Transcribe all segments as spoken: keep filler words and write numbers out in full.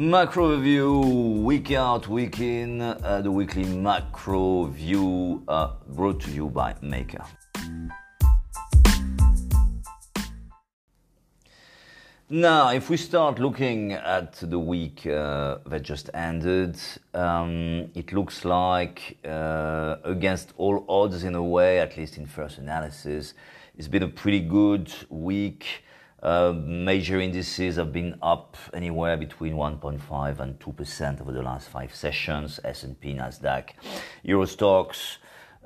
Macro review, week out, week in, uh, the weekly macro view uh, brought to you by Maker. Now, if we start looking at the week uh, that just ended, um, it looks like uh, against all odds in a way, at least in first analysis, it's been a pretty good week. Uh, major indices have been up anywhere between one point five and two percent over the last five sessions, S and P, Nasdaq, Eurostocks,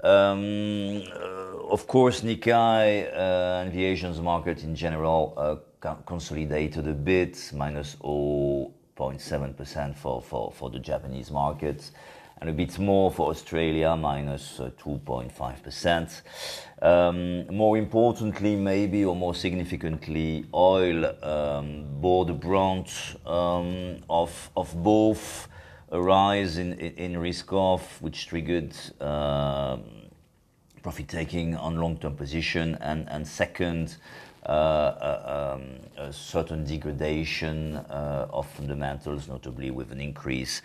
um, uh, of course Nikkei uh, and the Asian market in general uh, consolidated a bit, minus zero point seven percent for, for, for the Japanese market, and a bit more for Australia, minus two point five percent. Um, more importantly, maybe, or more significantly, oil um, bore the brunt um, of, of both a rise in, in, in risk-off, which triggered uh, profit-taking on long-term position, and, and second, Uh, uh, um, a certain degradation uh, of fundamentals, notably with an increase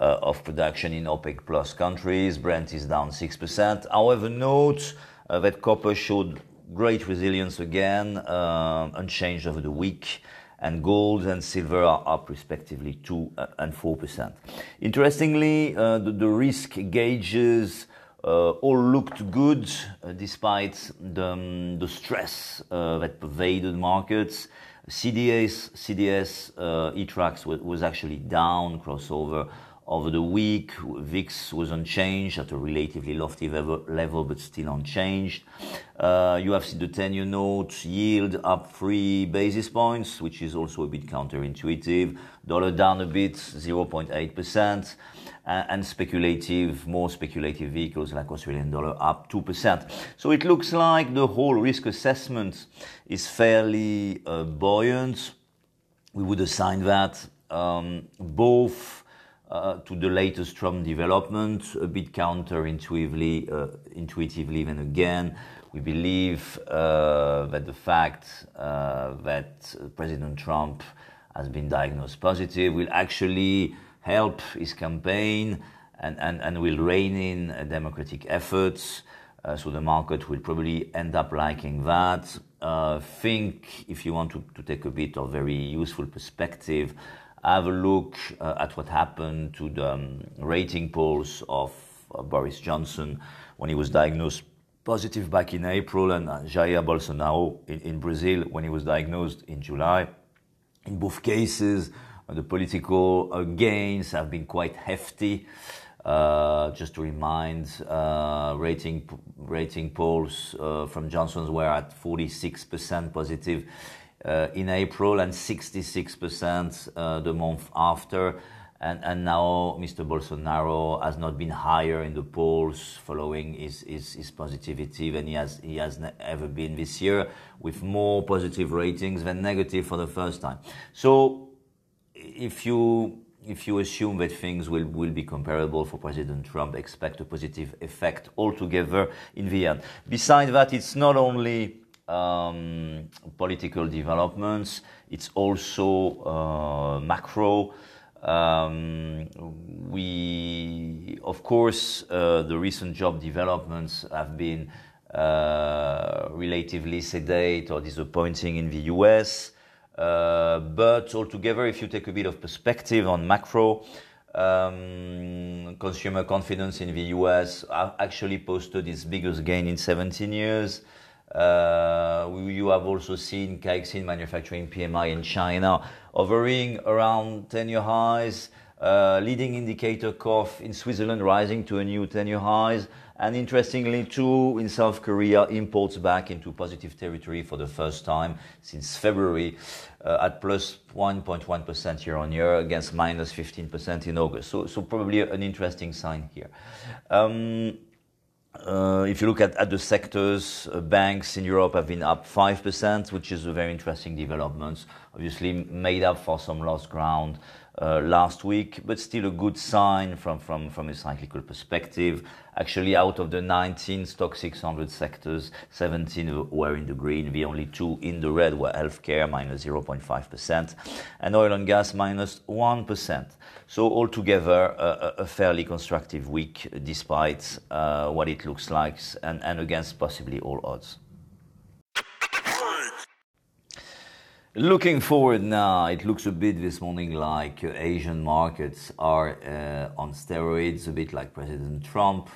uh, of production in OPEC plus countries. Brent is down six percent. However, note uh, that copper showed great resilience again, uh, unchanged over the week, and gold and silver are up respectively two and four percent. Interestingly, uh, the, the risk gauges Uh, all looked good uh, despite the, um, the stress uh, that pervaded markets. C D S, C D S uh, ETRAX w was actually down crossover over the week. V I X was unchanged at a relatively lofty level, level but still unchanged. Uh, you have seen the ten-year note yield up three basis points, which is also a bit counterintuitive. Dollar down a bit, zero point eight percent. And speculative, more speculative vehicles like Australian dollar up two percent. So it looks like the whole risk assessment is fairly uh, buoyant. We would assign that um, both uh, to the latest Trump development, a bit counterintuitively, uh, intuitively even again. We believe uh, that the fact uh, that President Trump has been diagnosed positive will actually help his campaign and, and, and will rein in uh, democratic efforts. Uh, so the market will probably end up liking that. Uh, think, if you want to, to take a bit of very useful perspective, have a look uh, at what happened to the um, rating polls of uh, Boris Johnson when he was diagnosed positive back in April, and uh, Jair Bolsonaro in, in Brazil when he was diagnosed in July. In both cases, the political gains have been quite hefty. Uh, just to remind, uh, rating rating polls uh, from Johnson's were at forty-six percent positive uh, in April and sixty-six percent uh, the month after. And, and now Mister Bolsonaro has not been higher in the polls following his, his, his positivity than he has, he has ever been this year, with more positive ratings than negative for the first time. So, If you, if you assume that things will, will be comparable for President Trump, expect a positive effect altogether in the end. Besides that, it's not only um, political developments, it's also uh, macro. Um, we, of course, uh, the recent job developments have been uh, relatively sedate or disappointing in the U S, Uh, but altogether, if you take a bit of perspective on macro, um, consumer confidence in the U S actually posted its biggest gain in seventeen years. Uh, you have also seen Kaixin manufacturing P M I in China hovering around ten-year highs, uh, leading indicator C O F in Switzerland rising to a new ten-year highs. And interestingly, too, in South Korea, imports back into positive territory for the first time since February uh, at plus one point one percent year-on-year against minus fifteen percent in August. So, so probably an interesting sign here. Um, uh, if you look at, at the sectors, uh, banks in Europe have been up five percent, which is a very interesting development, obviously made up for some lost ground uh, last week, but still a good sign from, from, from a cyclical perspective. Actually, out of the nineteen stock six hundred sectors, seventeen were in the green. The only two in the red were healthcare, minus zero point five percent, and oil and gas, minus one percent. So altogether, uh, a fairly constructive week, despite uh, what it looks like, and, and against possibly all odds. Looking forward now, it looks a bit this morning like uh, Asian markets are uh, on steroids, a bit like President Trump.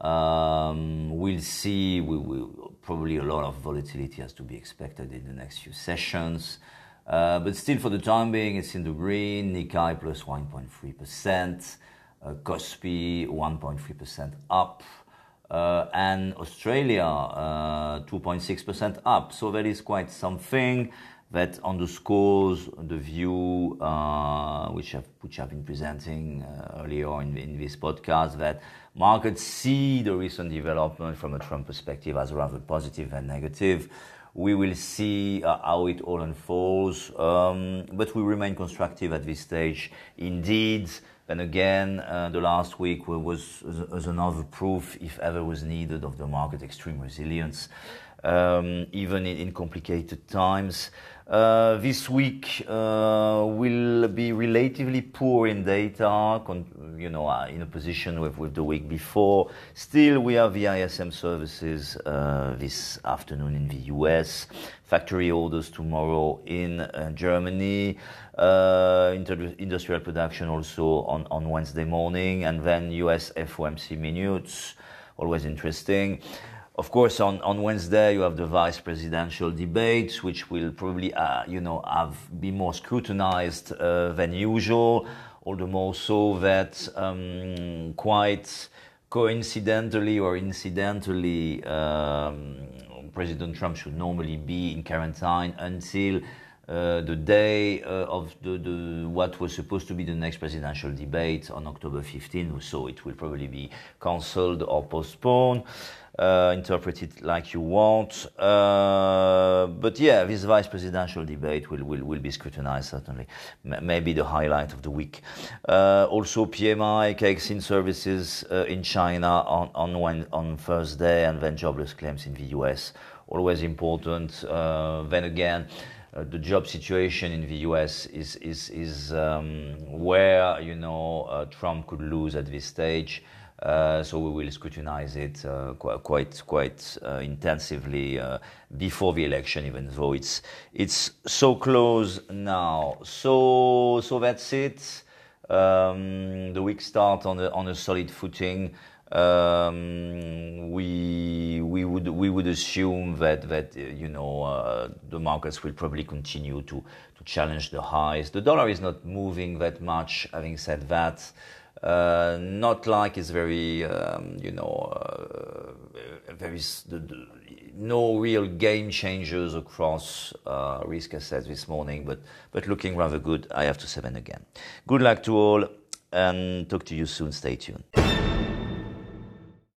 Um, we'll see, we will probably a lot of volatility has to be expected in the next few sessions. Uh, but still, for the time being, it's in the green. Nikkei plus one point three percent, uh, Kospi one point three percent up. Uh, and Australia uh, two point six percent up. So that is quite something. That underscores the view uh, which, I've, which I've been presenting uh, earlier in, in this podcast, that markets see the recent development from a Trump perspective as rather positive and negative. We will see uh, how it all unfolds, um, but we remain constructive at this stage. Indeed, and again, uh, the last week was, was another proof, if ever was needed, of the market's extreme resilience. Um, even in, in complicated times. Uh, this week uh, will be relatively poor in data, con- you know, uh, in a position with, with the week before. Still, we have the I S M services uh, this afternoon in the U S, factory orders tomorrow in uh, Germany, uh, inter- industrial production also on, on Wednesday morning, and then U S F O M C minutes, always interesting. Of course, on, on Wednesday, you have the vice presidential debates, which will probably, uh, you know, have be more scrutinized uh, than usual, all the more so that um, quite coincidentally or incidentally, um, President Trump should normally be in quarantine until uh, the day uh, of the, the what was supposed to be the next presidential debate on October fifteenth, so it will probably be cancelled or postponed. Uh, interpret it like you want. Uh, but yeah, this vice presidential debate will, will, will be scrutinized, certainly. M- maybe the highlight of the week. Uh, also, P M I, K X N services uh, in China on, on, when, on Thursday, and then jobless claims in the U S. Always important. Uh, then again, uh, the job situation in the U S is, is, is um, where, you know, uh, Trump could lose at this stage. Uh, so we will scrutinize it uh, quite, quite uh, intensively uh, before the election, even though it's it's so close now. So so that's it. Um, the week starts on a on a solid footing. Um, we we would we would assume that that uh, you know uh, the markets will probably continue to to challenge the highs. The dollar is not moving that much. Having said that. Uh, not like it's very, um, you know, uh, there is the, the, no real game changers across uh, risk assets this morning, but, but looking rather good, I have to say that again. Good luck to all, and talk to you soon. Stay tuned.